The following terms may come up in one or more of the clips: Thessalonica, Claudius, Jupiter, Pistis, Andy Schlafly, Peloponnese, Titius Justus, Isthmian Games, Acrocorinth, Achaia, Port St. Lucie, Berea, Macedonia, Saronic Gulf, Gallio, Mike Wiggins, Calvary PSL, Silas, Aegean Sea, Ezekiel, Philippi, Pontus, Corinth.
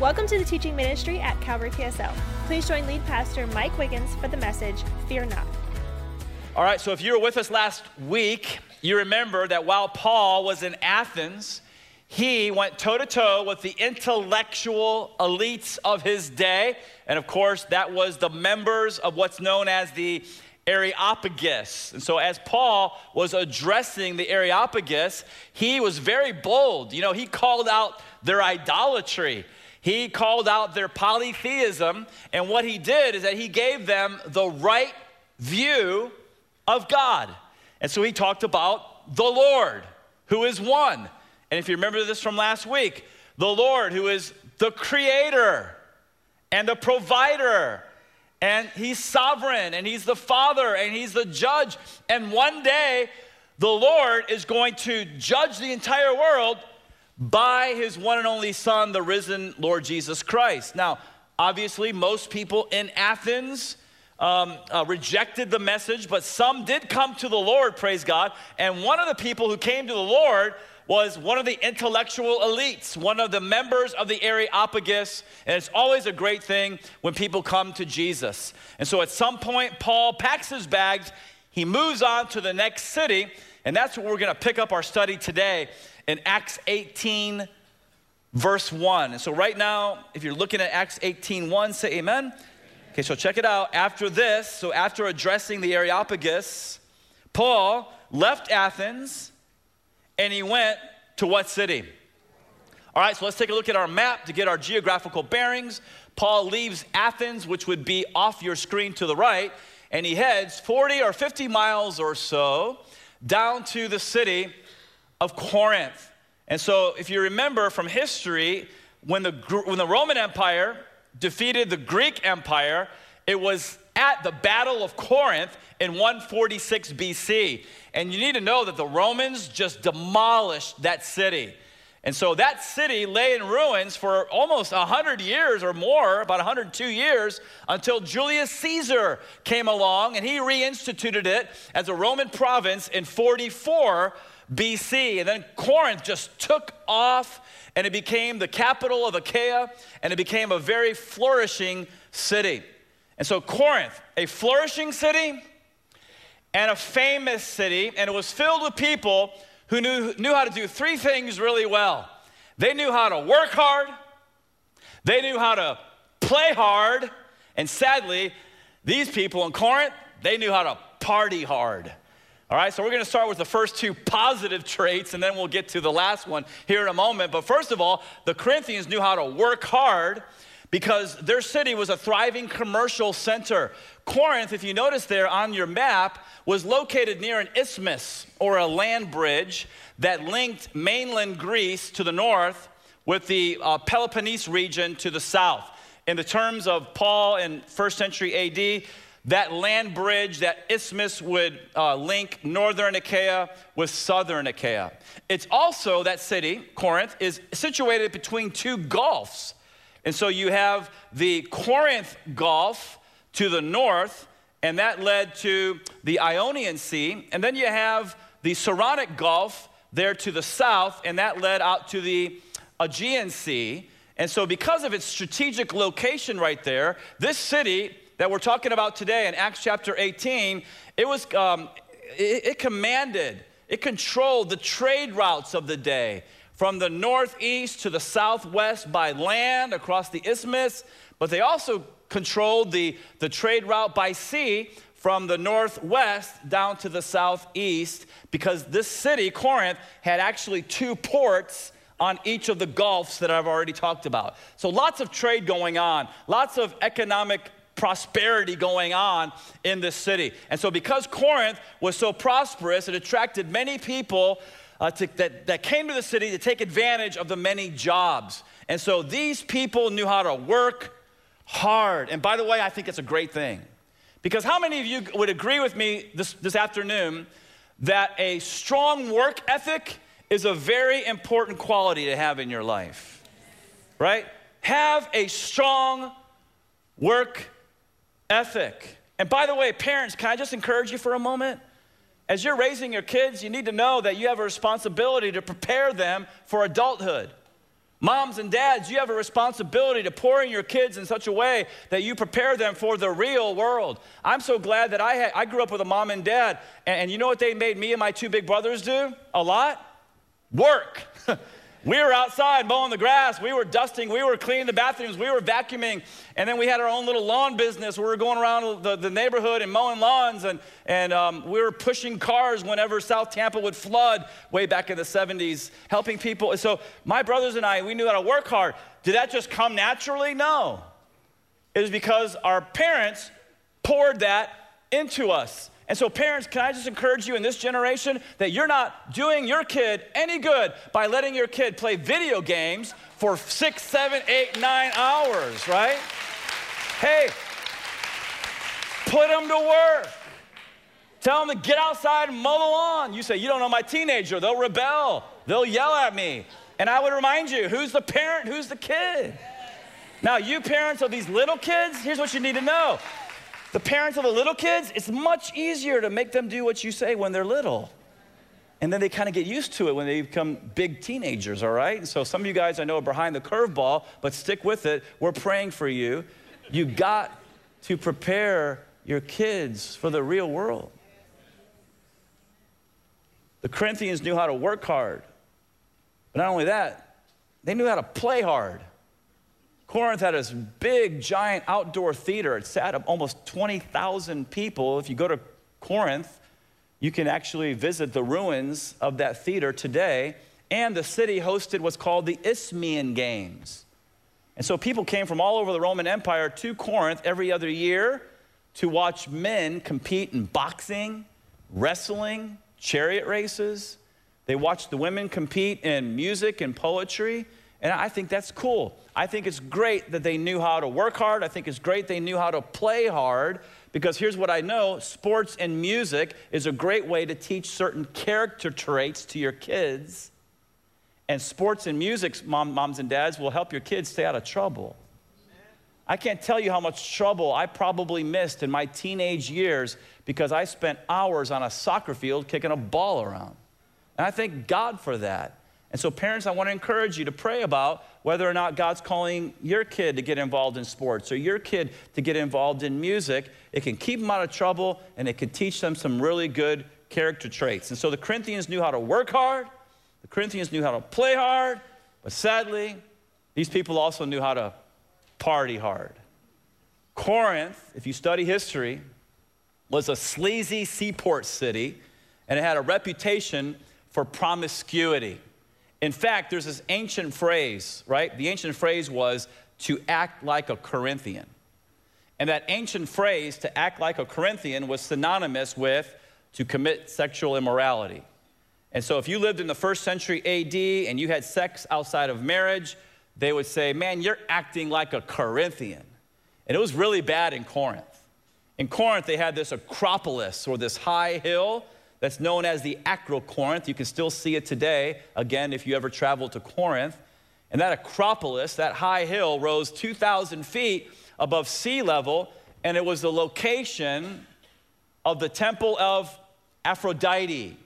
Welcome to the teaching ministry at Calvary PSL. Please join lead pastor Mike Wiggins for the message, Fear Not. All right, so if you were with us last week, you remember that while Paul was in Athens, he went toe-to-toe with the intellectual elites of his day. And of course, that was the members of what's known as the Areopagus. And so as Paul was addressing the Areopagus, he was very bold. You know, he called out their idolatry. He called out their polytheism. And what he did is that he gave them the right view of God. And so he talked about the Lord, who is one. And if you remember this from last week, the Lord, who is the creator and the provider, and he's sovereign, and he's the father, and he's the judge. And one day, the Lord is going to judge the entire world by his one and only son, the risen Lord Jesus Christ. Now, obviously, most people in Athens rejected the message, but some did come to the Lord, praise God. And one of the people who came to the Lord was one of the intellectual elites, one of the members of the Areopagus, and it's always a great thing when people come to Jesus. And so at some point, Paul packs his bags, he moves on to the next city, and that's where we're gonna pick up our study today in Acts 18, verse 1. And so right now, if you're looking at Acts 18:1, say amen. Okay, so check it out. After this, so after addressing the Areopagus, Paul left Athens, and he went to what city? All right, so let's take a look at our map to get our geographical bearings. Paul leaves Athens, which would be off your screen to the right, and he heads 40 or 50 miles or so down to the city of Corinth. And so if you remember from history, when the Roman Empire defeated the Greek Empire, it was at the Battle of Corinth in 146 BC. And you need to know that the Romans just demolished that city. And so that city lay in ruins for almost 100 years or more, about 102 years, until Julius Caesar came along and he reinstituted it as a Roman province in 44 BC. And then Corinth just took off and it became the capital of Achaia, and it became a very flourishing city. And so Corinth, a flourishing city and a famous city, and it was filled with people who knew how to do three things really well. They knew how to work hard, they knew how to play hard, and sadly, these people in Corinth, they knew how to party hard. All right, so we're gonna start with the first two positive traits, and then we'll get to the last one here in a moment. But first of all, the Corinthians knew how to work hard, because their city was a thriving commercial center. Corinth, if you notice there on your map, was located near an isthmus or a land bridge that linked mainland Greece to the north with the Peloponnese region to the south. In the terms of Paul in 1st century AD, that land bridge, that isthmus would link northern Achaia with southern Achaia. It's also, that city, Corinth, is situated between two gulfs. And so you have the Corinth Gulf to the north, and that led to the Ionian Sea. And then you have the Saronic Gulf there to the south, and that led out to the Aegean Sea. And so because of its strategic location right there, this city that we're talking about today in Acts chapter 18, it was, it controlled the trade routes of the day, from the northeast to the southwest by land across the isthmus, but they also controlled the trade route by sea from the northwest down to the southeast, because this city, Corinth, had actually two ports on each of the gulfs that I've already talked about. So lots of trade going on, lots of economic prosperity going on in this city. And so because Corinth was so prosperous, it attracted many people that came to the city to take advantage of the many jobs. And so these people knew how to work hard. And by the way, I think it's a great thing, because how many of you would agree with me this afternoon that a strong work ethic is a very important quality to have in your life, right? Have a strong work ethic. And by the way, parents, can I just encourage you for a moment? As you're raising your kids, you need to know that you have a responsibility to prepare them for adulthood. Moms and dads, you have a responsibility to pour in your kids in such a way that you prepare them for the real world. I'm so glad that I grew up with a mom and dad, and you know what they made me and my two big brothers do a lot? Work. We were outside mowing the grass, we were dusting, we were cleaning the bathrooms, we were vacuuming, and then we had our own little lawn business where we were going around the neighborhood and mowing lawns, and we were pushing cars whenever South Tampa would flood way back in the 70s, helping people. So my brothers and I, we knew how to work hard. Did that just come naturally? No. It was because our parents poured that into us. And so parents, can I just encourage you in this generation that you're not doing your kid any good by letting your kid play video games for 6, 7, 8, 9 hours, right? Hey, put them to work. Tell them to get outside and mow the lawn. You say, you don't know my teenager. They'll rebel. They'll yell at me. And I would remind you, who's the parent? Who's the kid? Now, you parents of these little kids, here's what you need to know. The parents of the little kids, it's much easier to make them do what you say when they're little. And then they kind of get used to it when they become big teenagers, all right? And so some of you guys I know are behind the curveball, but stick with it. We're praying for you. You got to prepare your kids for the real world. The Corinthians knew how to work hard. But not only that, they knew how to play hard. Corinth had this big, giant outdoor theater. It sat up almost 20,000 people. If you go to Corinth, you can actually visit the ruins of that theater today. And the city hosted what's called the Isthmian Games. And so people came from all over the Roman Empire to Corinth every other year to watch men compete in boxing, wrestling, chariot races. They watched the women compete in music and poetry. And I think that's cool. I think it's great that they knew how to work hard. I think it's great they knew how to play hard, because here's what I know. Sports and music is a great way to teach certain character traits to your kids. And sports and music, moms and dads, will help your kids stay out of trouble. I can't tell you how much trouble I probably missed in my teenage years because I spent hours on a soccer field kicking a ball around. And I thank God for that. And so parents, I want to encourage you to pray about whether or not God's calling your kid to get involved in sports or your kid to get involved in music. It can keep them out of trouble, and it can teach them some really good character traits. And so the Corinthians knew how to work hard. The Corinthians knew how to play hard. But sadly, these people also knew how to party hard. Corinth, if you study history, was a sleazy seaport city, and it had a reputation for promiscuity. In fact, there's this ancient phrase, right? The ancient phrase was to act like a Corinthian. And that ancient phrase, to act like a Corinthian, was synonymous with to commit sexual immorality. And so if you lived in the 1st century AD and you had sex outside of marriage, they would say, man, you're acting like a Corinthian. And it was really bad in Corinth. In Corinth, they had this Acropolis, or this high hill, that's known as the Acrocorinth. You can still see it today, again, if you ever travel to Corinth. And that Acropolis, that high hill, rose 2,000 feet above sea level, and it was the location of the temple of Aphrodite.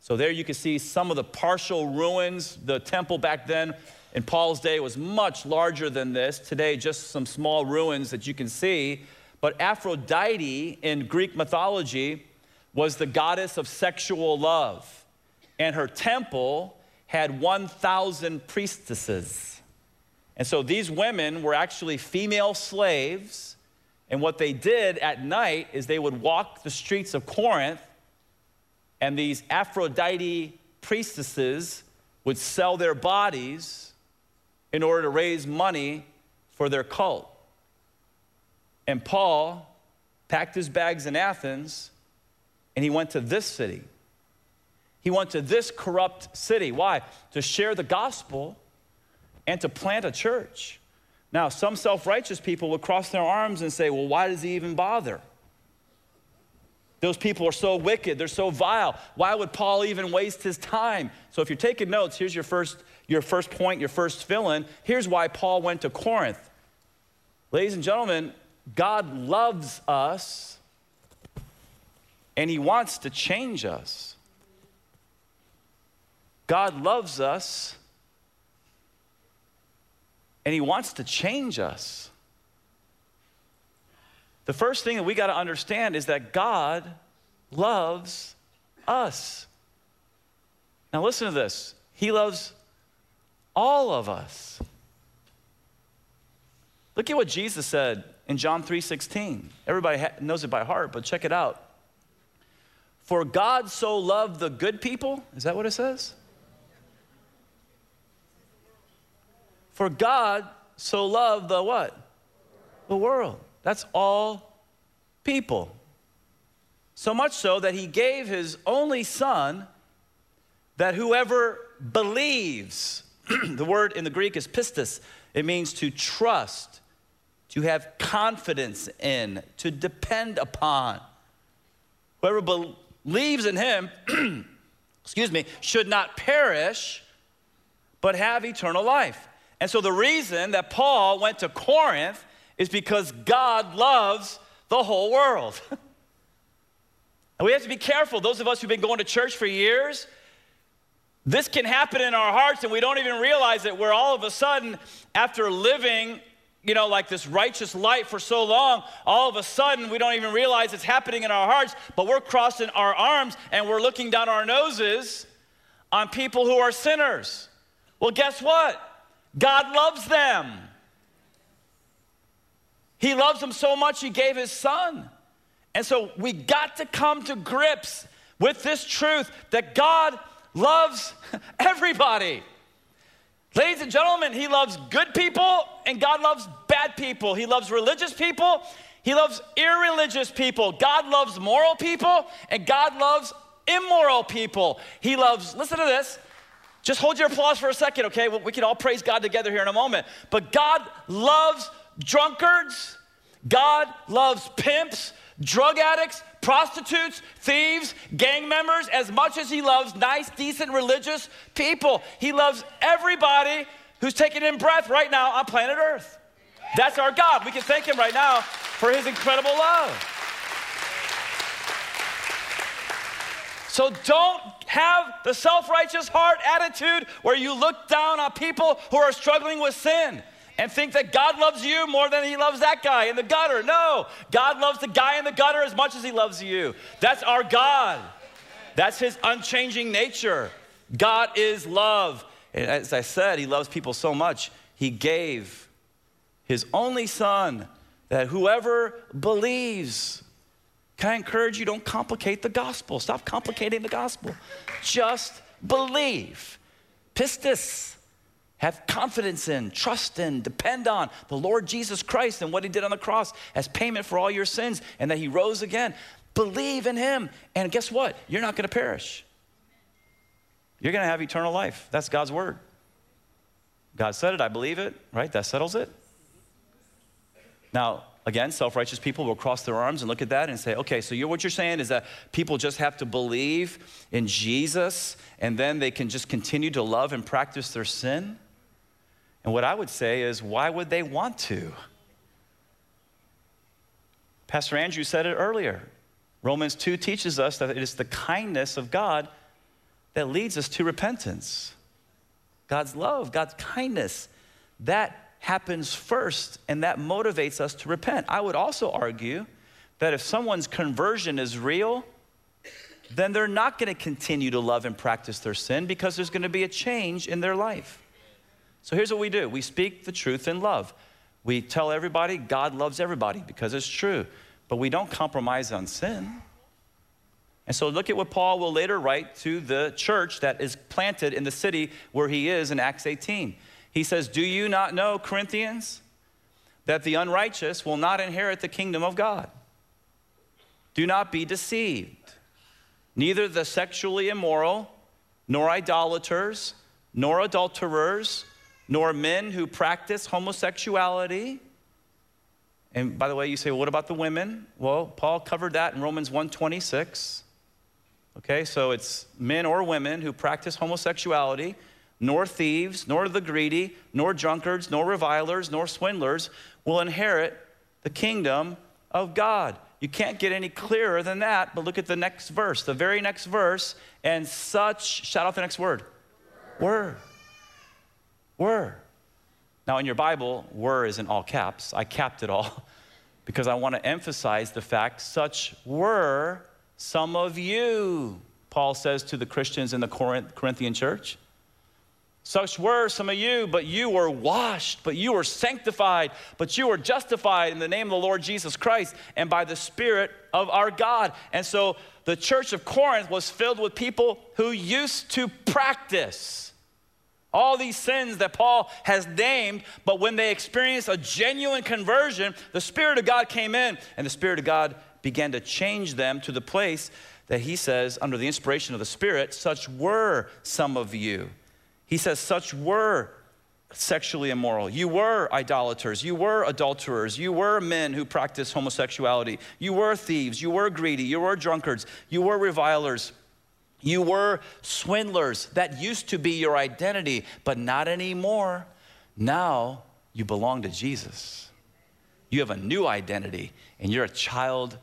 So there you can see some of the partial ruins. The temple back then in Paul's day was much larger than this. Today, just some small ruins that you can see. But Aphrodite in Greek mythology was the goddess of sexual love, and her temple had 1,000 priestesses. And so these women were actually female slaves, and what they did at night is they would walk the streets of Corinth, and these Aphrodite priestesses would sell their bodies in order to raise money for their cult. And Paul packed his bags in Athens, and he went to this city. He went to this corrupt city. Why? To share the gospel and to plant a church. Now, some self-righteous people would cross their arms and say, well, why does he even bother? Those people are so wicked. They're so vile. Why would Paul even waste his time? So if you're taking notes, here's your first point, your first fill-in. Here's why Paul went to Corinth. Ladies and gentlemen, God loves us, and he wants to change us. God loves us, and he wants to change us. The first thing that we got to understand is that God loves us. Now listen to this. He loves all of us. Look at what Jesus said in John 3:16. Everybody knows it by heart, but check it out. For God so loved the good people. Is that what it says? For God so loved the what? The world. That's all people. So much so that he gave his only son that whoever believes, the word in the Greek is pistis. It means to trust, to have confidence in, to depend upon. Whoever believes in him, excuse me, should not perish, but have eternal life. And so the reason that Paul went to Corinth is because God loves the whole world. And we have to be careful. Those of us who've been going to church for years, this can happen in our hearts and we don't even realize it, where all of a sudden, after living, you know, like this righteous life for so long, all of a sudden we don't even realize it's happening in our hearts, but we're crossing our arms and we're looking down our noses on people who are sinners. Well, guess what? God loves them. He loves them so much he gave his son. And so we got to come to grips with this truth that God loves everybody. Ladies and gentlemen, he loves good people and God loves bad people. He loves religious people. He loves irreligious people. God loves moral people and God loves immoral people. He loves, listen to this. Just hold your applause for a second, okay? We can all praise God together here in a moment. But God loves drunkards. God loves pimps, drug addicts, prostitutes, thieves, gang members, as much as he loves nice, decent, religious people. He loves everybody who's taking in breath right now on planet Earth. That's our God. We can thank him right now for his incredible love. So don't have the self-righteous heart attitude where you look down on people who are struggling with sin and think that God loves you more than he loves that guy in the gutter. No, God loves the guy in the gutter as much as he loves you. That's our God. That's his unchanging nature. God is love. And as I said, he loves people so much, he gave his only son that whoever believes. Can I encourage you, don't complicate the gospel. Stop complicating the gospel. Just believe. Pistis. Have confidence in, trust in, depend on the Lord Jesus Christ and what he did on the cross as payment for all your sins and that he rose again. Believe in him. And guess what? You're not going to perish. You're going to have eternal life. That's God's word. God said it. I believe it, right? That settles it. Now, again, self-righteous people will cross their arms and look at that and say, okay, so what you're saying is that people just have to believe in Jesus and then they can just continue to love and practice their sin? And what I would say is, why would they want to? Pastor Andrew said it earlier. Romans 2 teaches us that it is the kindness of God that leads us to repentance. God's love, God's kindness, that happens first, and that motivates us to repent. I would also argue that if someone's conversion is real, then they're not going to continue to love and practice their sin because there's going to be a change in their life. So here's what we do. We speak the truth in love. We tell everybody God loves everybody because it's true, but we don't compromise on sin. And so look at what Paul will later write to the church that is planted in the city where he is in Acts 18. He says, do you not know, Corinthians, that the unrighteous will not inherit the kingdom of God? Do not be deceived. Neither the sexually immoral, nor idolaters, nor adulterers, nor men who practice homosexuality. And by the way, you say, well, what about the women? Well, Paul covered that in Romans 1:26. Okay, so it's men or women who practice homosexuality, nor thieves, nor the greedy, nor drunkards, nor revilers, nor swindlers will inherit the kingdom of God. You can't get any clearer than that, but look at the next verse, the very next verse, and such, shout out the next word. Word. Word. Now in your Bible, were is in all caps. I capped it all because I want to emphasize the fact, such were some of you, Paul says to the Christians in the Corinthian church. Such were some of you, but you were washed, but you were sanctified, but you were justified in the name of the Lord Jesus Christ and by the Spirit of our God. And so the church of Corinth was filled with people who used to practice all these sins that Paul has named, but when they experienced a genuine conversion, the Spirit of God came in, and the Spirit of God began to change them to the place that he says, under the inspiration of the Spirit, such were some of you. He says, such were sexually immoral. You were idolaters. You were adulterers. You were men who practiced homosexuality. You were thieves. You were greedy. You were drunkards. You were revilers. You were swindlers. That used to be your identity, but not anymore. Now you belong to Jesus. You have a new identity, and you're a child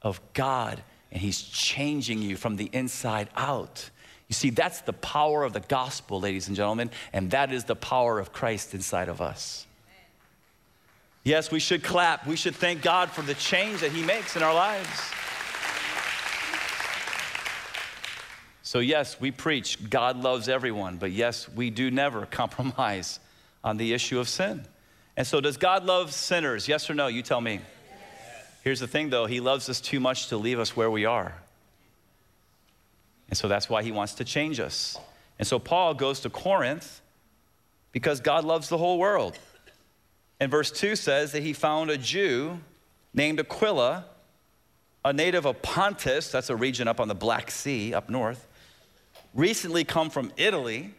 of God, and he's changing you from the inside out. You see, that's the power of the gospel, ladies and gentlemen, and that is the power of Christ inside of us. Amen. Yes, we should clap. We should thank God for the change that he makes in our lives. So yes, we preach God loves everyone, but yes, we do never compromise on the issue of sin. And so does God love sinners? Yes or no? You tell me. Yes. Here's the thing though, he loves us too much to leave us where we are. And so that's why he wants to change us. And so Paul goes to Corinth because God loves the whole world. And verse 2 says that he found a Jew named Aquila, a native of Pontus, that's a region up on the Black Sea, up north, recently come from Italy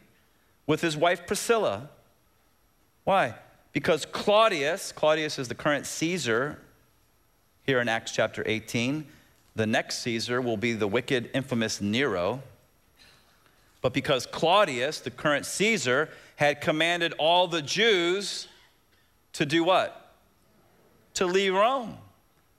with his wife Priscilla. Why? Because Claudius is the current Caesar here in Acts chapter 18, the next Caesar will be the wicked, infamous Nero. But because Claudius, the current Caesar, had commanded all the Jews to do what? To leave Rome.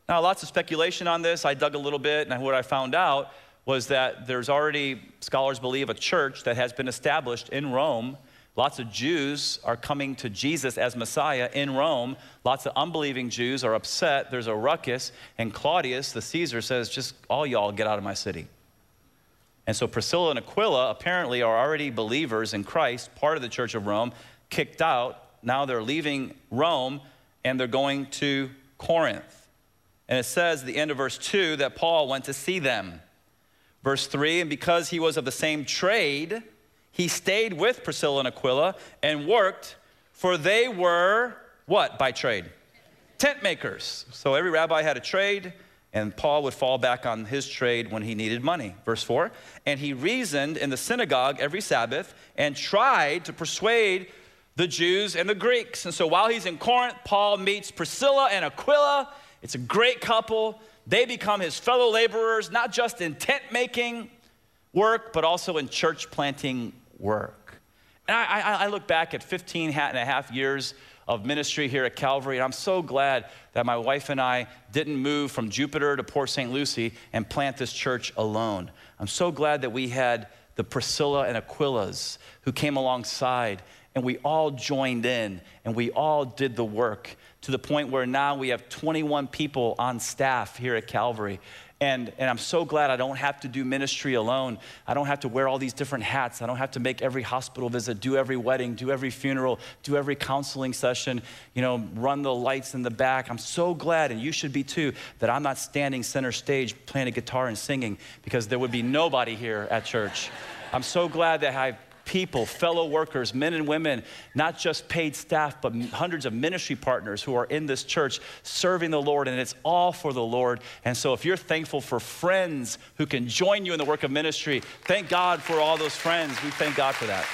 Now, lots of speculation on this. I dug a little bit, and what I found out was that there's already, scholars believe, a church that has been established in Rome. Lots of Jews are coming to Jesus as Messiah in Rome. Lots of unbelieving Jews are upset. There's a ruckus. And Claudius, the Caesar, says, just all y'all get out of my city. And so Priscilla and Aquila apparently are already believers in Christ, part of the church of Rome, kicked out. Now they're leaving Rome, and they're going to Corinth. And it says at the end of verse 2 that Paul went to see them. Verse 3, and because he was of the same trade, he stayed with Priscilla and Aquila and worked, for they were what by trade? Tent makers. So every rabbi had a trade, and Paul would fall back on his trade when he needed money. Verse 4, and he reasoned in the synagogue every Sabbath and tried to persuade the Jews and the Greeks. And so while he's in Corinth, Paul meets Priscilla and Aquila. It's a great couple. They become his fellow laborers, not just in tent making work, but also in church planting work. And I look back at 15 and a half years of ministry here at Calvary, and I'm so glad that my wife and I didn't move from Jupiter to Port St. Lucie and plant this church alone. I'm so glad that we had the Priscilla and Aquilas who came alongside, and we all joined in, and we all did the work to the point where now we have 21 people on staff here at Calvary. And I'm so glad I don't have to do ministry alone. I don't have to wear all these different hats. I don't have to make every hospital visit, do every wedding, do every funeral, do every counseling session, you know, run the lights in the back. I'm so glad, and you should be too, that I'm not standing center stage playing a guitar and singing, because there would be nobody here at church. I'm so glad that I've people, fellow workers, men and women, not just paid staff, but hundreds of ministry partners who are in this church serving the Lord, and it's all for the Lord. And so if you're thankful for friends who can join you in the work of ministry, thank God for all those friends. We thank God for that.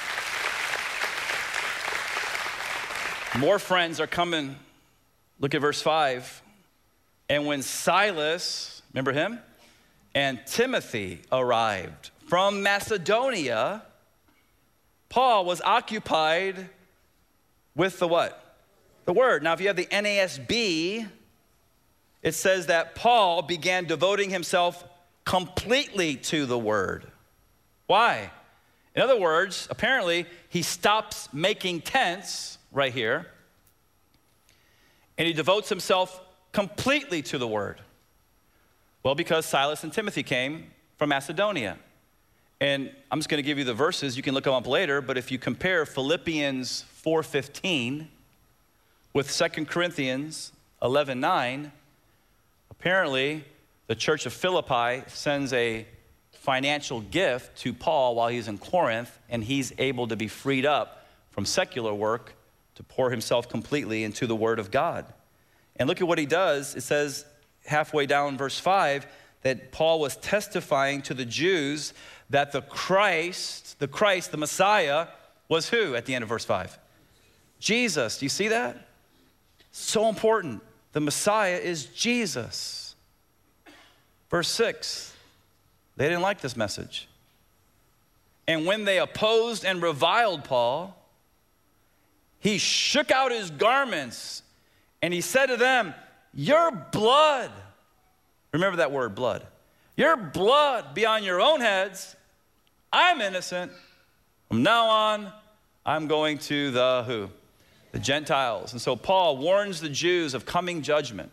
More friends are coming. Look at verse 5. And when Silas, remember him, and Timothy arrived from Macedonia, Paul was occupied with the what? The word. Now, if you have the NASB, it says that Paul began devoting himself completely to the word. Why? In other words, apparently, he stops making tents right here, and he devotes himself completely to the word. Well, because Silas and Timothy came from Macedonia. And I'm just going to give you the verses. You can look them up later, but if you compare Philippians 4:15 with 2 Corinthians 11:9, apparently the church of Philippi sends a financial gift to Paul while he's in Corinth, and he's able to be freed up from secular work to pour himself completely into the word of God. And look at what he does. It says halfway down verse 5 that Paul was testifying to the Jews that the Christ, the Messiah, was who at the end of verse 5? Jesus. Do you see that? So important. The Messiah is Jesus. Verse 6, they didn't like this message. And when they opposed and reviled Paul, he shook out his garments and he said to them, "Your blood," remember that word, blood, "your blood be on your own heads. I'm innocent. From now on, I'm going to the" who? The Gentiles. And so Paul warns the Jews of coming judgment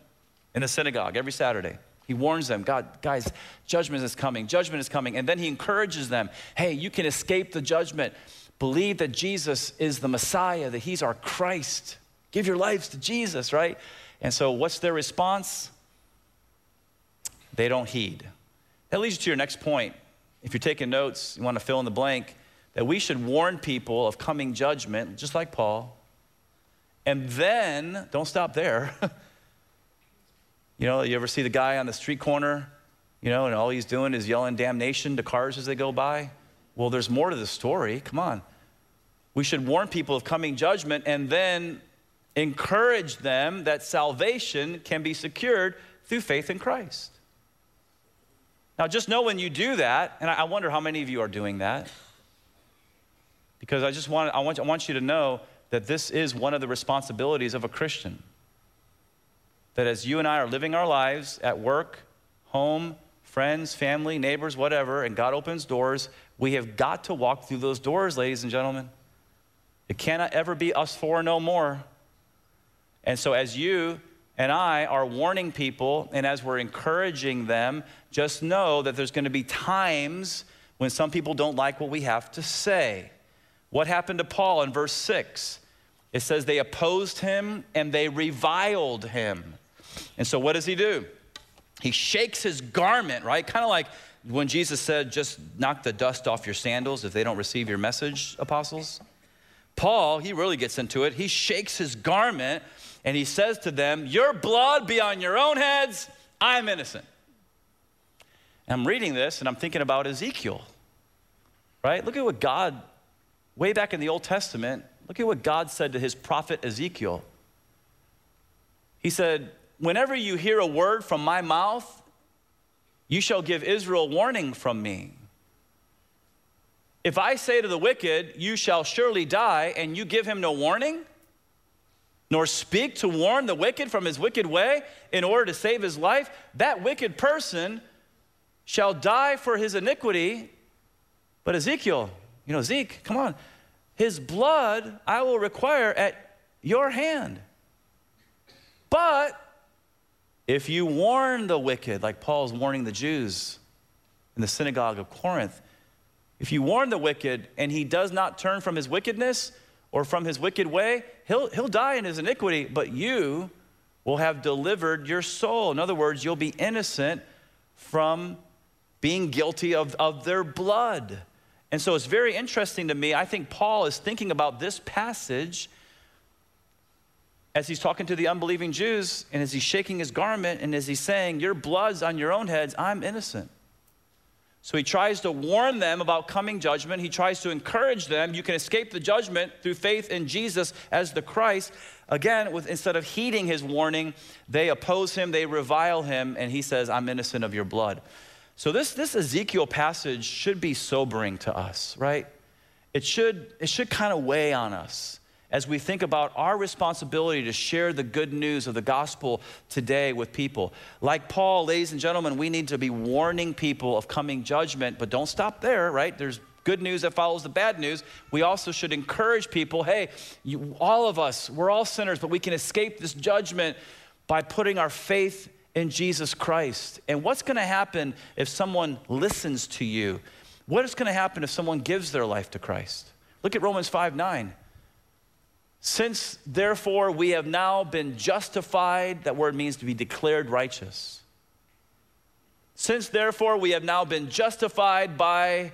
in the synagogue every Saturday. He warns them, "God, guys, judgment is coming. Judgment is coming." And then he encourages them, "Hey, you can escape the judgment. Believe that Jesus is the Messiah, that he's our Christ. Give your lives to Jesus," right? And so what's their response? They don't heed. That leads you to your next point. If you're taking notes, you want to fill in the blank, that we should warn people of coming judgment, just like Paul. And then, don't stop there. You know, you ever see the guy on the street corner, you know, and all he's doing is yelling damnation to cars as they go by? Well, there's more to the story. Come on. We should warn people of coming judgment and then encourage them that salvation can be secured through faith in Christ. Now, just know when you do that, and I wonder how many of you are doing that, because I want you to know that this is one of the responsibilities of a Christian. That as you and I are living our lives at work, home, friends, family, neighbors, whatever, and God opens doors, we have got to walk through those doors, ladies and gentlemen. It cannot ever be us four no more. And so as you and I are warning people and as we're encouraging them, just know that there's going to be times when some people don't like what we have to say. What happened to Paul in verse 6? It says they opposed him and they reviled him. And so what does he do? He shakes his garment, right? Kind of like when Jesus said, "Just knock the dust off your sandals if they don't receive your message, apostles." Paul, he really gets into it. He shakes his garment and he says to them, "Your blood be on your own heads. I'm innocent." And I'm reading this and I'm thinking about Ezekiel, right? Look at what God, way back in the Old Testament, look at what God said to his prophet Ezekiel. He said, "Whenever you hear a word from my mouth, you shall give Israel warning from me. If I say to the wicked, 'You shall surely die,' and you give him no warning, nor speak to warn the wicked from his wicked way in order to save his life, that wicked person shall die for his iniquity." But Ezekiel, you know, Zeke, come on. "His blood I will require at your hand. But if you warn the wicked," like Paul's warning the Jews in the synagogue of Corinth, "if you warn the wicked and he does not turn from his wickedness or from his wicked way, he'll die in his iniquity, but you will have delivered your soul." In other words, you'll be innocent from being guilty of their blood. And so it's very interesting to me. I think Paul is thinking about this passage as he's talking to the unbelieving Jews and as he's shaking his garment and as he's saying, "Your blood's on your own heads, I'm innocent." So he tries to warn them about coming judgment. He tries to encourage them. You can escape the judgment through faith in Jesus as the Christ. Again, instead of heeding his warning, they oppose him, they revile him, and he says, "I'm innocent of your blood." So this Ezekiel passage should be sobering to us, right? It should kind of weigh on us as we think about our responsibility to share the good news of the gospel today with people. Like Paul, ladies and gentlemen, we need to be warning people of coming judgment, but don't stop there, right? There's good news that follows the bad news, we also should encourage people, hey, all of us, we're all sinners, but we can escape this judgment by putting our faith in Jesus Christ. And what's gonna happen if someone listens to you? What is gonna happen if someone gives their life to Christ? Look at Romans 5:9. Since therefore we have now been justified, that word means to be declared righteous. Since therefore we have now been justified by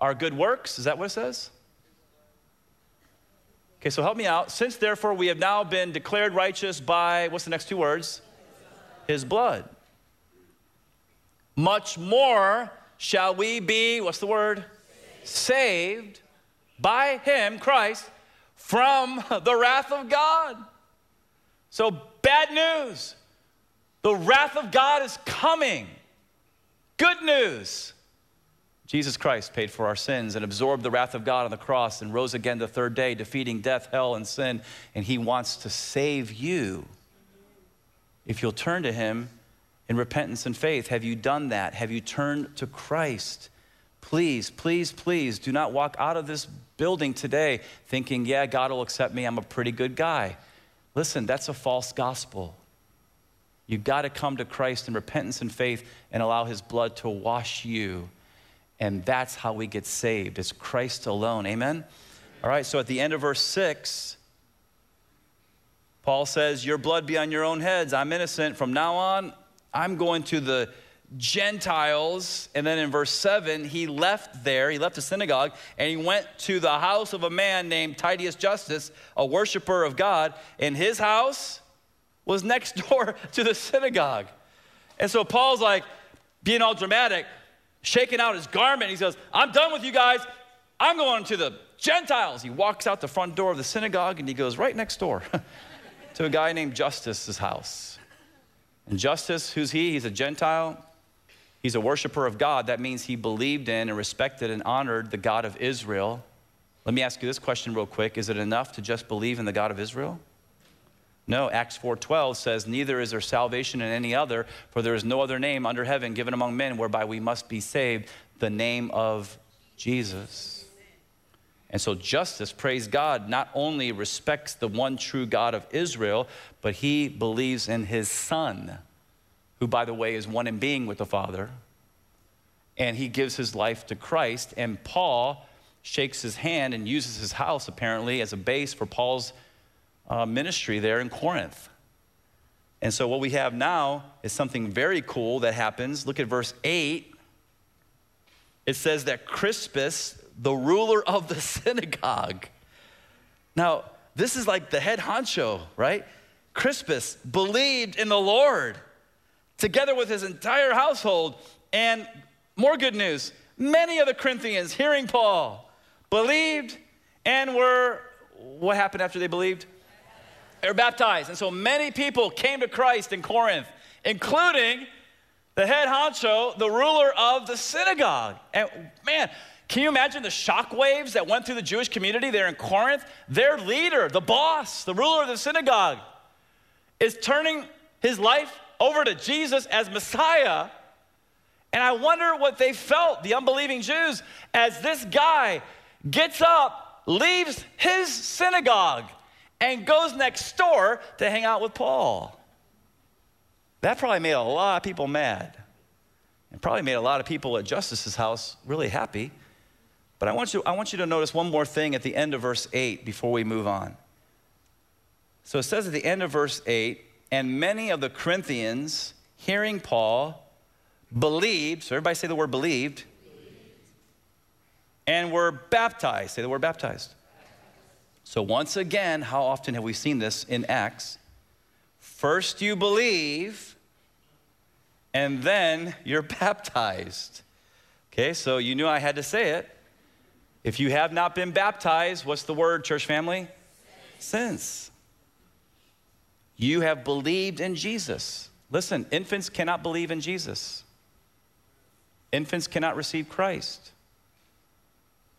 our good works, is that what it says? Okay, so help me out. Since therefore we have now been declared righteous by, what's the next two words? His blood. Much more shall we be, what's the word? Saved by him, Christ, from the wrath of God. So bad news, the wrath of God is coming. Good news, Jesus Christ paid for our sins and absorbed the wrath of God on the cross and rose again the third day, defeating death, hell, and sin. And he wants to save you if you'll turn to him in repentance and faith. Have you done that? Have you turned to Christ? Please, please, please do not walk out of this building today thinking, yeah, God will accept me, I'm a pretty good guy. Listen, that's a false gospel. You've got to come to Christ in repentance and faith and allow his blood to wash you. And that's how we get saved. It's Christ alone, amen? All right, so at the end of verse 6, Paul says, your blood be on your own heads. I'm innocent. From now on, I'm going to the Gentiles. And then in verse 7, he left there, he left the synagogue, and he went to the house of a man named Titius Justus, a worshiper of God, and his house was next door to the synagogue. And so Paul's like, being all dramatic, shaking out his garment, he says, I'm done with you guys, I'm going to the Gentiles. He walks out the front door of the synagogue and he goes right next door to a guy named Justus' house. And Justus, who's he? He's a Gentile. He's a worshiper of God. That means he believed in and respected and honored the God of Israel. Let me ask you this question real quick. Is it enough to just believe in the God of Israel? No, Acts 4:12 says, neither is there salvation in any other, for there is no other name under heaven given among men whereby we must be saved, the name of Jesus. And so Justus, praise God, not only respects the one true God of Israel, but he believes in his son, who, by the way, is one in being with the Father. And he gives his life to Christ. And Paul shakes his hand and uses his house, apparently, as a base for Paul's ministry there in Corinth. And so what we have now is something very cool that happens. Look at verse 8. It says that Crispus, the ruler of the synagogue. Now, this is like the head honcho, right? Crispus believed in the Lord together with his entire household. And more good news, many of the Corinthians, hearing Paul, believed and were, what happened after they believed? They were baptized. And so many people came to Christ in Corinth, including the head honcho, the ruler of the synagogue. And man, can you imagine the shock waves that went through the Jewish community there in Corinth? Their leader, the boss, the ruler of the synagogue, is turning his life over to Jesus as Messiah. And I wonder what they felt, the unbelieving Jews, as this guy gets up, leaves his synagogue, and goes next door to hang out with Paul. That probably made a lot of people mad. And probably made a lot of people at Justus's house really happy. But I want you to notice one more thing at the end of verse 8 before we move on. So it says at the end of verse 8, and many of the Corinthians, hearing Paul, believed. So everybody say the word believed. And were baptized. Say the word baptized. So once again, how often have we seen this in Acts? First you believe, and then you're baptized. Okay, so you knew I had to say it. If you have not been baptized, what's the word, church family? Since. You have believed in Jesus. Listen, infants cannot believe in Jesus. Infants cannot receive Christ.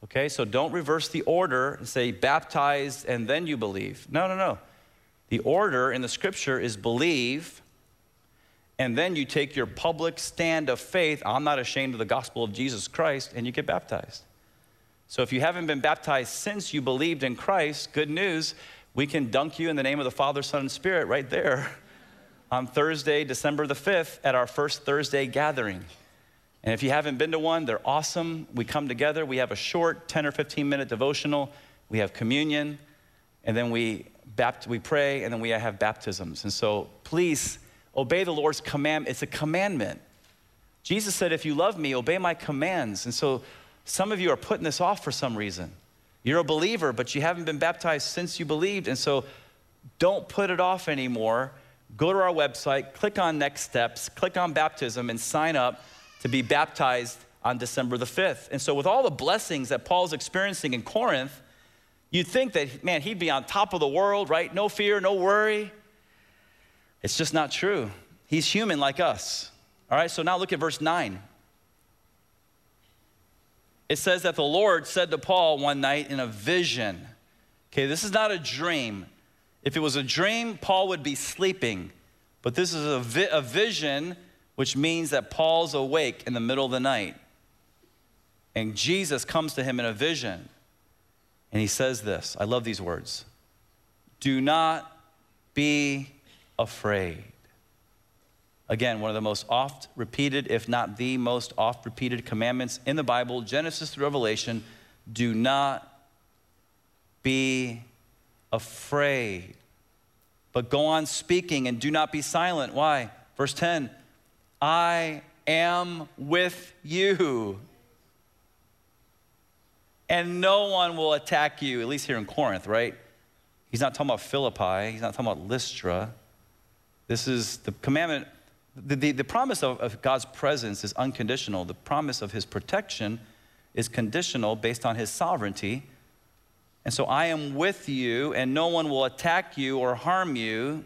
Okay, so don't reverse the order and say baptized and then you believe. No, no, no. The order in the scripture is believe, and then you take your public stand of faith. I'm not ashamed of the gospel of Jesus Christ, and you get baptized. So if you haven't been baptized since you believed in Christ, good news, we can dunk you in the name of the Father, Son, and Spirit right there on Thursday, December the 5th at our first Thursday gathering. And if you haven't been to one, they're awesome. We come together, we have a short 10 or 15 minute devotional, we have communion, and then we pray, and then we have baptisms. And so please obey the Lord's command. It's a commandment. Jesus said, if you love me, obey my commands. And so some of you are putting this off for some reason. You're a believer, but you haven't been baptized since you believed. And so don't put it off anymore. Go to our website, click on next steps, click on baptism, and sign up to be baptized on December the 5th. And so with all the blessings that Paul's experiencing in Corinth, you'd think that, man, he'd be on top of the world, right? No fear, no worry. It's just not true. He's human like us. All right, so now look at verse 9. It says that the Lord said to Paul one night in a vision. Okay, this is not a dream. If it was a dream, Paul would be sleeping. But this is a vision, which means that Paul's awake in the middle of the night. And Jesus comes to him in a vision. And he says this. I love these words. Do not be afraid. Again, one of the most oft-repeated, if not the most oft-repeated commandments in the Bible, Genesis through Revelation, do not be afraid, but go on speaking and do not be silent. Why? Verse 10, I am with you, and no one will attack you, at least here in Corinth, right? He's not talking about Philippi. He's not talking about Lystra. This is the commandment. The promise of God's presence is unconditional. The promise of his protection is conditional based on his sovereignty. And so I am with you, and no one will attack you or harm you,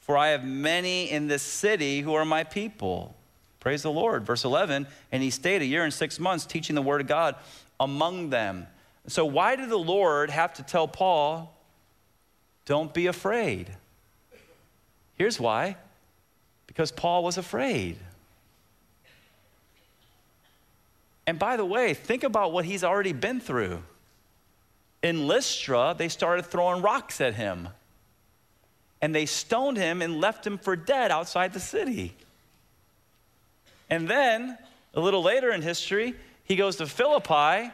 for I have many in this city who are my people. Praise the Lord. Verse 11, and he stayed a year and 6 months teaching the word of God among them. So why did the Lord have to tell Paul, don't be afraid? Here's why. Because Paul was afraid. And by the way, think about what he's already been through. In Lystra, they started throwing rocks at him. And they stoned him and left him for dead outside the city. And then, a little later in history, he goes to Philippi,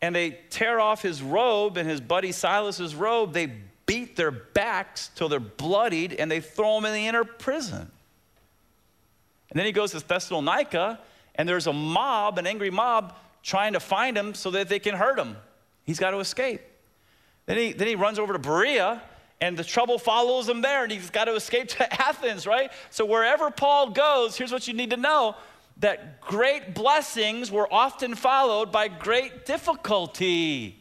and they tear off his robe and his buddy Silas's robe. They beat their backs till they're bloodied, and they throw him in the inner prison. And then he goes to Thessalonica, and there's a mob, an angry mob, trying to find him so that they can hurt him. He's got to escape. Then he runs over to Berea, and the trouble follows him there, and he's got to escape to Athens, right? So wherever Paul goes, here's what you need to know, that great blessings were often followed by great difficulty.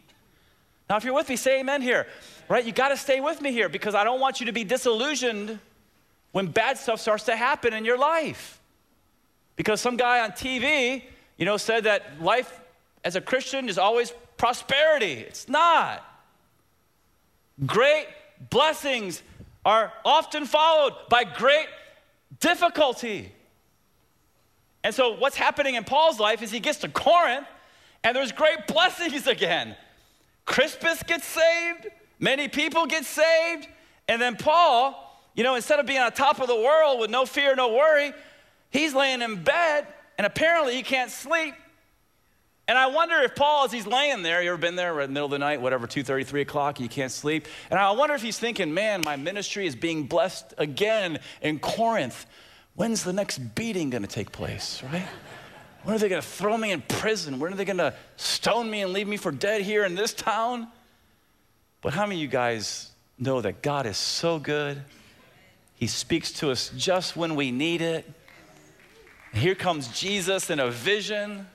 Now, if you're with me, say amen here, right? You got to stay with me here because I don't want you to be disillusioned when bad stuff starts to happen in your life. Because some guy on TV, you know, said that life as a Christian is always prosperity. It's not. Great blessings are often followed by great difficulty. And so what's happening in Paul's life is he gets to Corinth and there's great blessings again. Crispus gets saved. Many people get saved. And then Paul, you know, instead of being on top of the world with no fear, no worry, he's laying in bed, and apparently he can't sleep. And I wonder if Paul, as he's laying there, you ever been there, right in the middle of the night, whatever, 2:30, 3 o'clock, you can't sleep. And I wonder if he's thinking, man, my ministry is being blessed again in Corinth. When's the next beating going to take place, right? When are they going to throw me in prison? When are they going to stone me and leave me for dead here in this town? But how many of you guys know that God is so good? He speaks to us just when we need it. And here comes Jesus in a vision,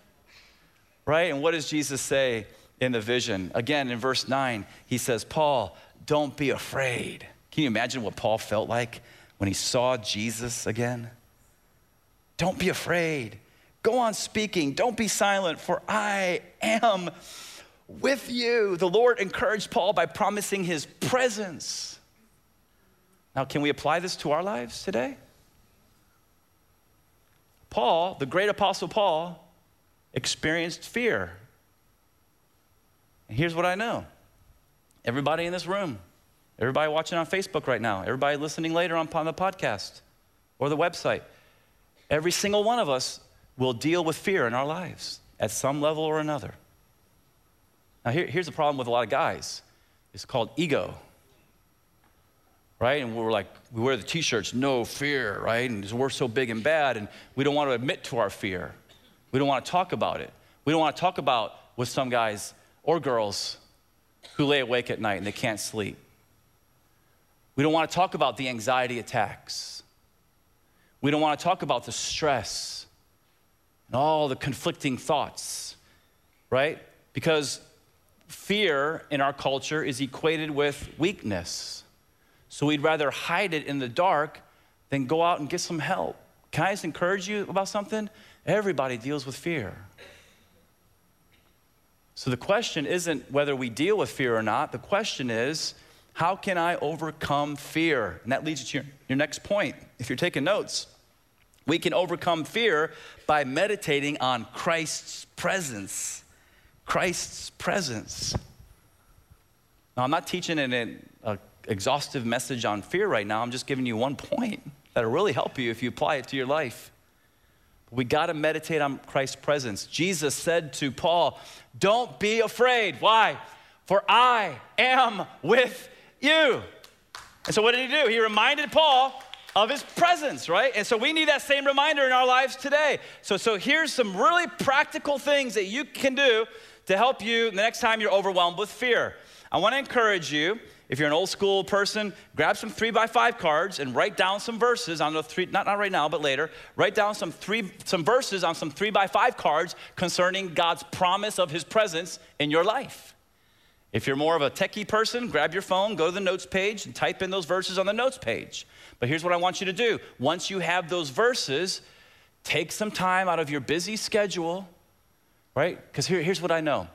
right? And what does Jesus say in the vision? Again, in verse 9, he says, Paul, don't be afraid. Can you imagine what Paul felt like when he saw Jesus again? Don't be afraid. Go on speaking, don't be silent, for I am with you. The Lord encouraged Paul by promising his presence. Now, can we apply this to our lives today? Paul, the great apostle Paul, experienced fear. And here's what I know. Everybody in this room, everybody watching on Facebook right now, everybody listening later on the podcast or the website, every single one of us will deal with fear in our lives at some level or another. Now, here's the problem with a lot of guys. It's called ego, right? And we're like, we wear the T-shirts, no fear, right? And we're so big and bad, and we don't want to admit to our fear. We don't want to talk about it. We don't want to talk about with some guys or girls who lay awake at night and they can't sleep. We don't want to talk about the anxiety attacks. We don't want to talk about the stress and all the conflicting thoughts, right? Because fear in our culture is equated with weakness. So we'd rather hide it in the dark than go out and get some help. Can I just encourage you about something? Everybody deals with fear. So the question isn't whether we deal with fear or not. The question is, how can I overcome fear? And that leads you to your next point. If you're taking notes, we can overcome fear by meditating on Christ's presence. Christ's presence. Now, I'm not teaching an exhaustive message on fear right now. I'm just giving you one point that'll really help you if you apply it to your life. We got to meditate on Christ's presence. Jesus said to Paul, don't be afraid. Why? For I am with you. And so what did he do? He reminded Paul of his presence, right? And so we need that same reminder in our lives today. So here's some really practical things that you can do to help you the next time you're overwhelmed with fear. I want to encourage you, if you're an old school person, grab some 3x5 cards and write down some verses on the three, not right now, but later, write down some verses on some 3x5 cards concerning God's promise of his presence in your life. If you're more of a techie person, grab your phone, go to the notes page and type in those verses on the notes page. But here's what I want you to do. Once you have those verses, take some time out of your busy schedule, right? Because here's what I know.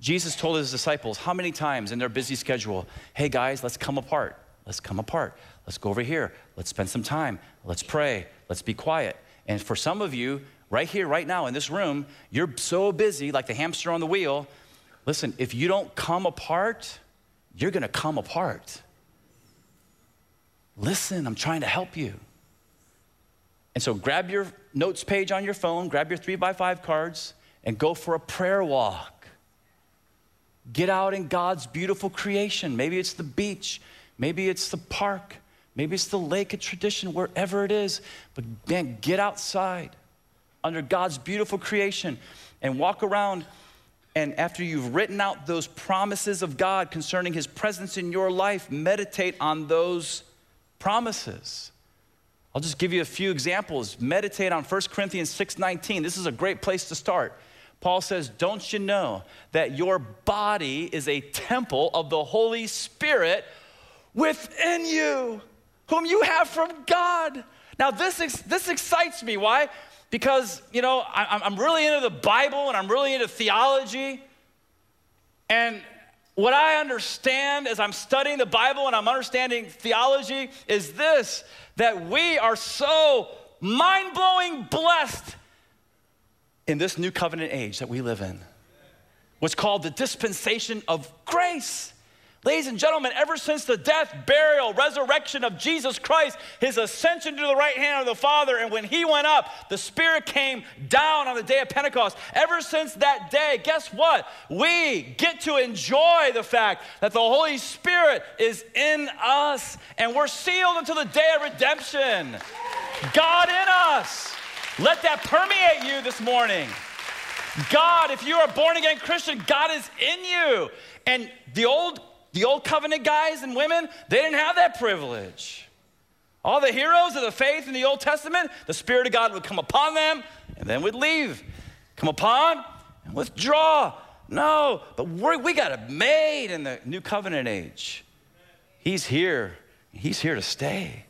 Jesus told his disciples how many times in their busy schedule, hey guys, let's come apart. Let's come apart. Let's go over here. Let's spend some time. Let's pray. Let's be quiet. And for some of you, right here, right now in this room, you're so busy like the hamster on the wheel. Listen, if you don't come apart, you're gonna come apart. Listen, I'm trying to help you. And so grab your notes page on your phone, grab your 3x5 cards, and go for a prayer walk. Get out in God's beautiful creation. Maybe it's the beach, maybe it's the park, maybe it's the lake of tradition, wherever it is. But man, get outside under God's beautiful creation and walk around. And after you've written out those promises of God concerning his presence in your life, meditate on those promises. I'll just give you a few examples. Meditate on 1 Corinthians 6:19. This is a great place to start. Paul says, don't you know that your body is a temple of the Holy Spirit within you, whom you have from God? Now this excites me. Why? Because, you know, I'm really into the Bible and I'm really into theology. And what I understand as I'm studying the Bible and I'm understanding theology is this, that we are so mind-blowing blessed in this new covenant age that we live in. What's called the dispensation of grace. Ladies and gentlemen, ever since the death, burial, resurrection of Jesus Christ, his ascension to the right hand of the Father, and when he went up, the Spirit came down on the day of Pentecost. Ever since that day, guess what? We get to enjoy the fact that the Holy Spirit is in us, and we're sealed until the day of redemption. God in us. Let that permeate you this morning. God, if you are a born-again Christian, God is in you. And the old covenant guys and women, they didn't have that privilege. All the heroes of the faith in the Old Testament, the Spirit of God would come upon them and then would leave. Come upon and withdraw. No, but we got it made in the new covenant age. He's here. He's here to stay.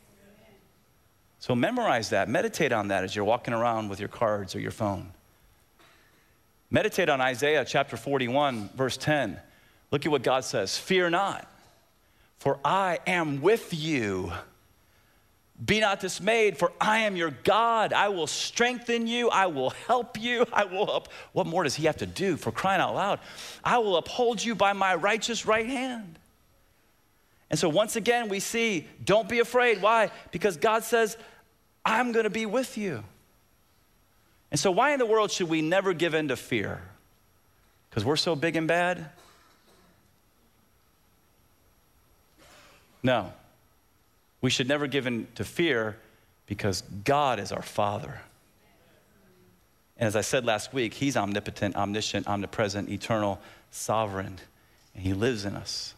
So memorize that. Meditate on that as you're walking around with your cards or your phone. Meditate on Isaiah chapter 41, verse 10. Look at what God says. Fear not, for I am with you. Be not dismayed, for I am your God. I will strengthen you. I will help you. What more does he have to do, for crying out loud? I will uphold you by my righteous right hand. And so once again, we see, don't be afraid. Why? Because God says, I'm going to be with you. And so why in the world should we never give in to fear? Because we're so big and bad? No. We should never give in to fear because God is our Father. And as I said last week, he's omnipotent, omniscient, omnipresent, eternal, sovereign, and he lives in us.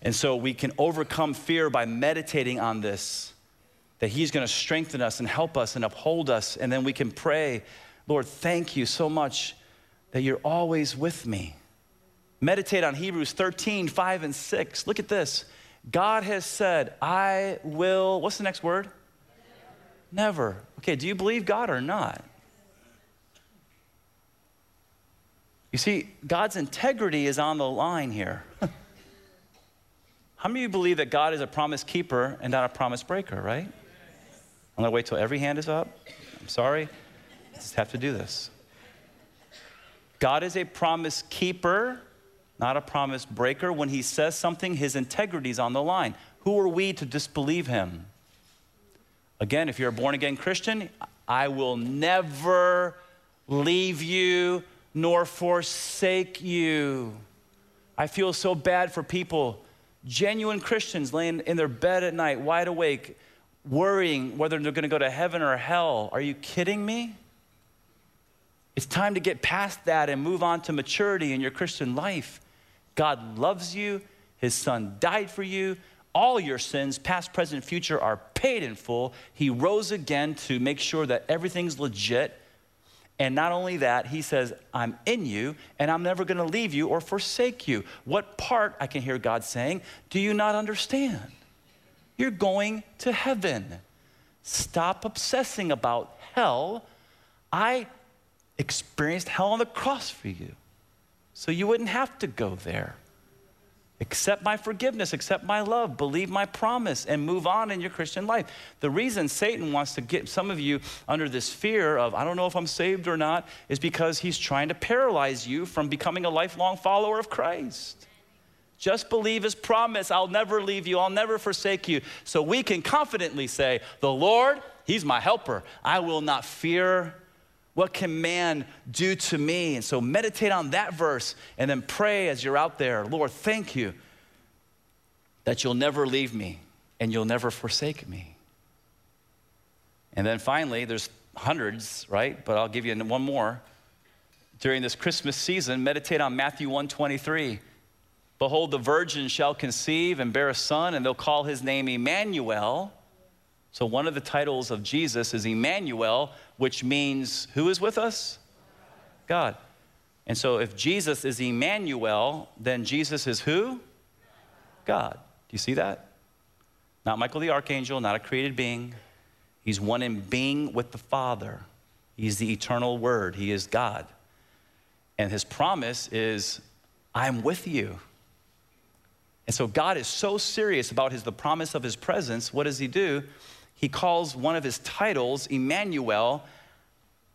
And so we can overcome fear by meditating on this, that he's going to strengthen us and help us and uphold us. And then we can pray, Lord, thank you so much that you're always with me. Meditate on Hebrews 13, 5 and 6. Look at this. God has said, I will, what's the next word? Never. Never. Okay, do you believe God or not? You see, God's integrity is on the line here. How many of you believe that God is a promise keeper and not a promise breaker, right? I'm gonna wait till every hand is up. I'm sorry, I just have to do this. God is a promise keeper, not a promise breaker. When he says something, his integrity is on the line. Who are we to disbelieve him? Again, if you're a born-again Christian, I will never leave you nor forsake you. I feel so bad for people, genuine Christians laying in their bed at night, wide awake, worrying whether they're gonna go to heaven or hell. Are you kidding me? It's time to get past that and move on to maturity in your Christian life. God loves you. His son died for you. All your sins, past, present, future, are paid in full. He rose again to make sure that everything's legit. And not only that, he says, I'm in you, and I'm never going to leave you or forsake you. What part, I can hear God saying, do you not understand? You're going to heaven. Stop obsessing about hell. I experienced hell on the cross for you, so you wouldn't have to go there. Accept my forgiveness, accept my love, believe my promise, and move on in your Christian life. The reason Satan wants to get some of you under this fear of, I don't know if I'm saved or not, is because he's trying to paralyze you from becoming a lifelong follower of Christ. Just believe his promise, I'll never leave you, I'll never forsake you. So we can confidently say, the Lord, he's my helper. I will not fear. What can man do to me? And so meditate on that verse and then pray as you're out there. Lord, thank you that you'll never leave me and you'll never forsake me. And then finally, there's hundreds, right? But I'll give you one more. During this Christmas season, meditate on Matthew 1:23. Behold, the virgin shall conceive and bear a son, and they'll call his name Emmanuel. So one of the titles of Jesus is Emmanuel, which means who is with us? God. And so if Jesus is Emmanuel, then Jesus is who? God. Do you see that? Not Michael the Archangel, not a created being. He's one in being with the Father. He's the eternal Word. He is God. And his promise is, I'm with you. And so God is so serious about the promise of his presence. What does he do? He calls one of his titles, Emmanuel,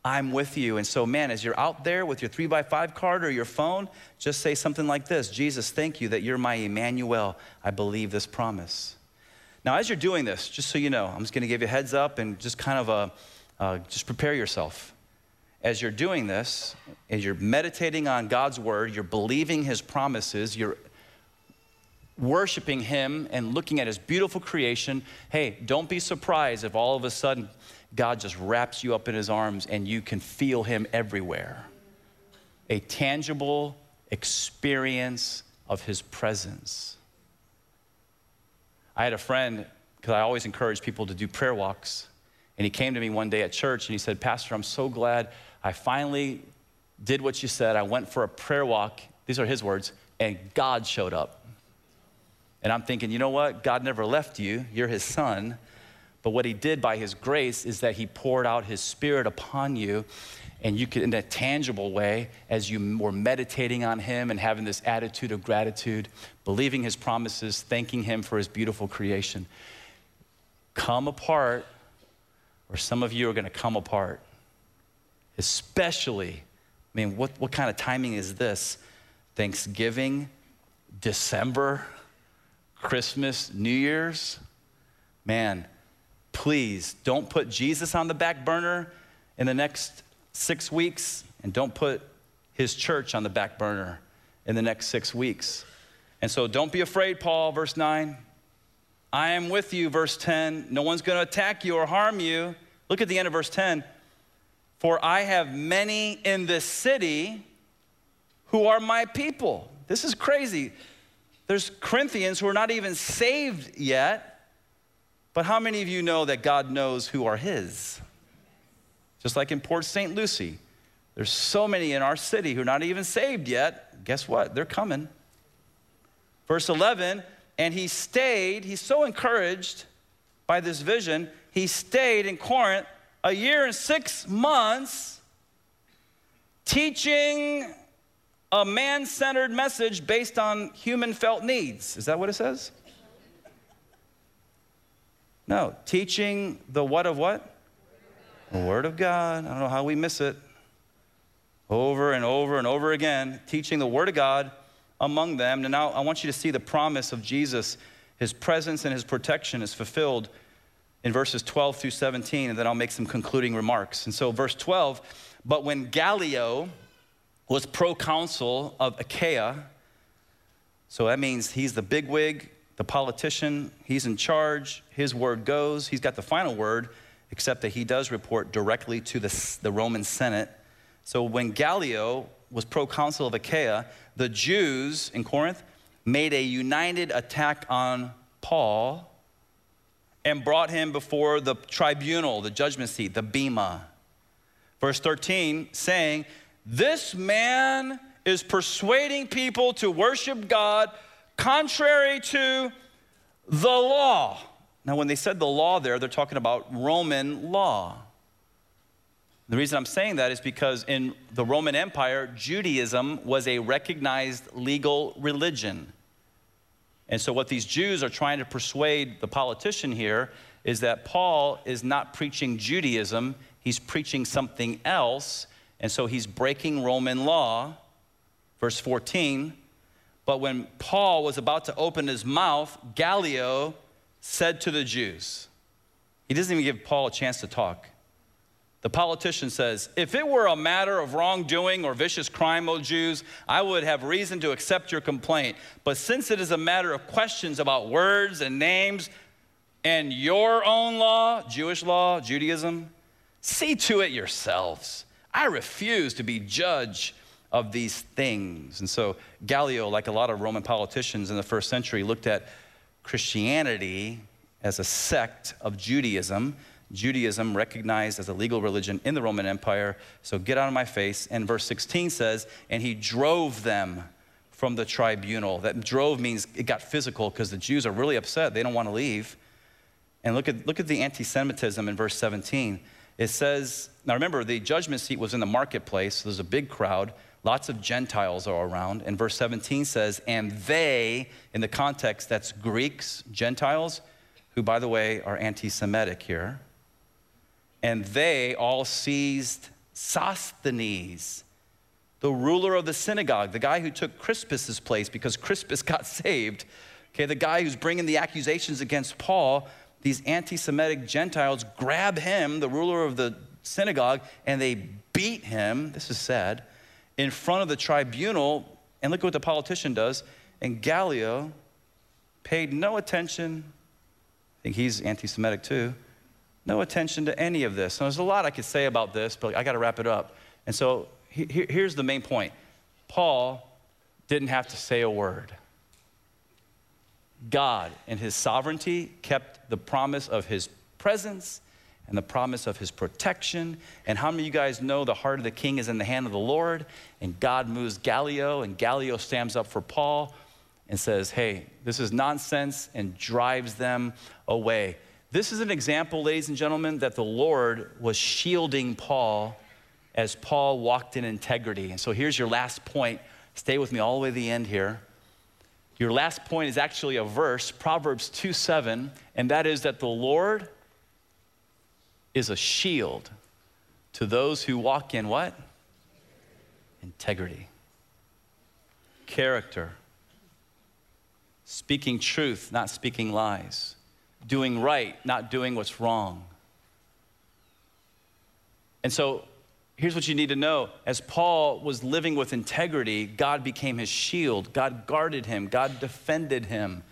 I'm with you. And so, man, as you're out there with your 3x5 card or your phone, just say something like this. Jesus, thank you that you're my Emmanuel. I believe this promise. Now, as you're doing this, just so you know, I'm just going to give you a heads up and just kind of just prepare yourself. As you're doing this, as you're meditating on God's word, you're believing his promises, you're worshiping him and looking at his beautiful creation, hey, don't be surprised if all of a sudden God just wraps you up in his arms and you can feel him everywhere. A tangible experience of his presence. I had a friend, because I always encourage people to do prayer walks, and he came to me one day at church and he said, Pastor, I'm so glad I finally did what you said. I went for a prayer walk, these are his words, and God showed up. And I'm thinking, you know what? God never left you. You're his son. But what he did by his grace is that he poured out his spirit upon you, and you could, in a tangible way, as you were meditating on him and having this attitude of gratitude, believing his promises, thanking him for his beautiful creation. come apart, or some of you are going to come apart. Especially, I mean, what kind of timing is this? Thanksgiving, December, Christmas, New Year's. Man, please don't put Jesus on the back burner in the next 6 weeks, and don't put his church on the back burner in the next 6 weeks. And so don't be afraid, Paul, verse 9. I am with you, verse 10. No one's going to attack you or harm you. Look at the end of verse 10. For I have many in this city who are my people. This is crazy. There's Corinthians who are not even saved yet. But how many of you know that God knows who are his? Just like in Port St. Lucie, there's so many in our city who are not even saved yet. Guess what? They're coming. Verse 11, and he stayed. He's so encouraged by this vision. He stayed in Corinth a year and 6 months, teaching a man-centered message based on human felt needs. Is that what it says? No, teaching the what of what? The Word of God. I don't know how we miss it. Over and over and over again, teaching the Word of God among them. And now I want you to see the promise of Jesus. His presence and his protection is fulfilled in verses 12 through 17, and then I'll make some concluding remarks. And so verse 12, but when Gallio was proconsul of Achaia, so that means he's the bigwig, the politician, he's in charge, his word goes, he's got the final word, except that he does report directly to the Roman Senate. So when Gallio was proconsul of Achaia, the Jews in Corinth made a united attack on Paul and brought him before the tribunal, the judgment seat, the bema. Verse 13, saying, this man is persuading people to worship God contrary to the law. Now, when they said the law there, they're talking about Roman law. The reason I'm saying that is because in the Roman Empire, Judaism was a recognized legal religion. And so what these Jews are trying to persuade the politician here is that Paul is not preaching Judaism, he's preaching something else, and so he's breaking Roman law. Verse 14, but when Paul was about to open his mouth, Gallio said to the Jews, he doesn't even give Paul a chance to talk. The politician says, if it were a matter of wrongdoing or vicious crime, O Jews, I would have reason to accept your complaint. But since it is a matter of questions about words and names and your own law, Jewish law, Judaism, see to it yourselves. I refuse to be judge of these things. And so Gallio, like a lot of Roman politicians in the first century, looked at Christianity as a sect of Judaism. Judaism recognized as a legal religion in the Roman Empire, so get out of my face. And verse 16 says, and he drove them from the tribunal. That drove means it got physical because the Jews are really upset. They don't want to leave. And look at the anti-Semitism in verse 17. It says, now remember, the judgment seat was in the marketplace, so there's a big crowd. Lots of Gentiles are around. And verse 17 says, and they, in the context, that's Greeks, Gentiles, who, by the way, are anti-Semitic here. And they all seized Sosthenes, the ruler of the synagogue, the guy who took Crispus's place because Crispus got saved. Okay, the guy who's bringing the accusations against Paul, these anti-Semitic Gentiles grab him, the ruler of the synagogue, and they beat him, this is sad, in front of the tribunal. And look at what the politician does. And Gallio paid no attention. I think he's anti-Semitic too. No attention to any of this. Now, there's a lot I could say about this, but I got to wrap it up. And so here's the main point. Paul didn't have to say a word. God, in his sovereignty, kept the promise of his presence and the promise of his protection. And how many of you guys know the heart of the king is in the hand of the Lord? And God moves Gallio, and Gallio stands up for Paul and says, hey, this is nonsense, and drives them away. This is an example, ladies and gentlemen, that the Lord was shielding Paul as Paul walked in integrity. And so here's your last point. Stay with me all the way to the end here. Your last point is actually a verse, Proverbs 2:7, and that is that the Lord is a shield to those who walk in what? Integrity. Character. Speaking truth, not speaking lies. Doing right, not doing what's wrong. And so here's what you need to know. As Paul was living with integrity, God became his shield. God guarded him. God defended him.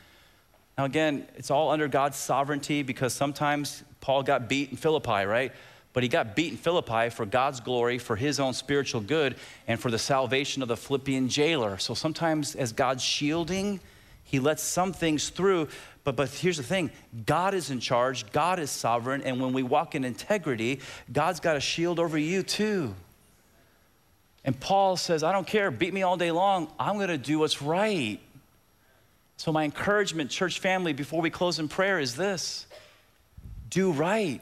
Now again, it's all under God's sovereignty, because sometimes Paul got beat in Philippi, right? But he got beat in Philippi for God's glory, for his own spiritual good, and for the salvation of the Philippian jailer. So sometimes as God's shielding, he lets some things through, but here's the thing. God is in charge, God is sovereign, and when we walk in integrity, God's got a shield over you too. And Paul says, I don't care, beat me all day long, I'm gonna do what's right. So my encouragement, church family, before we close in prayer is this: do right.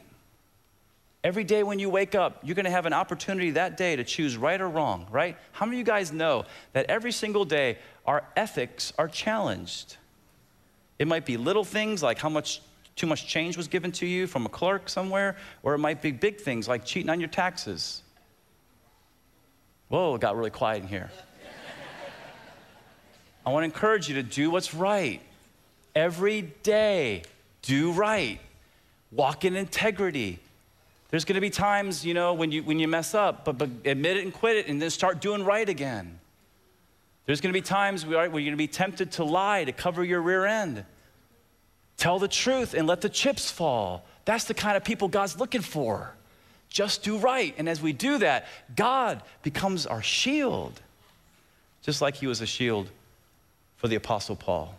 Every day when you wake up, you're gonna have an opportunity that day to choose right or wrong, right? How many of you guys know that every single day our ethics are challenged? It might be little things like how much too much change was given to you from a clerk somewhere, or it might be big things like cheating on your taxes. Whoa, it got really quiet in here. I wanna encourage you to do what's right. Every day, do right. Walk in integrity. There's gonna be times, you know, when you mess up, but admit it and quit it and then start doing right again. There's gonna be times where you're gonna be tempted to lie to cover your rear end. Tell the truth and let the chips fall. That's the kind of people God's looking for. Just do right. And as we do that, God becomes our shield, just like he was a shield for the Apostle Paul.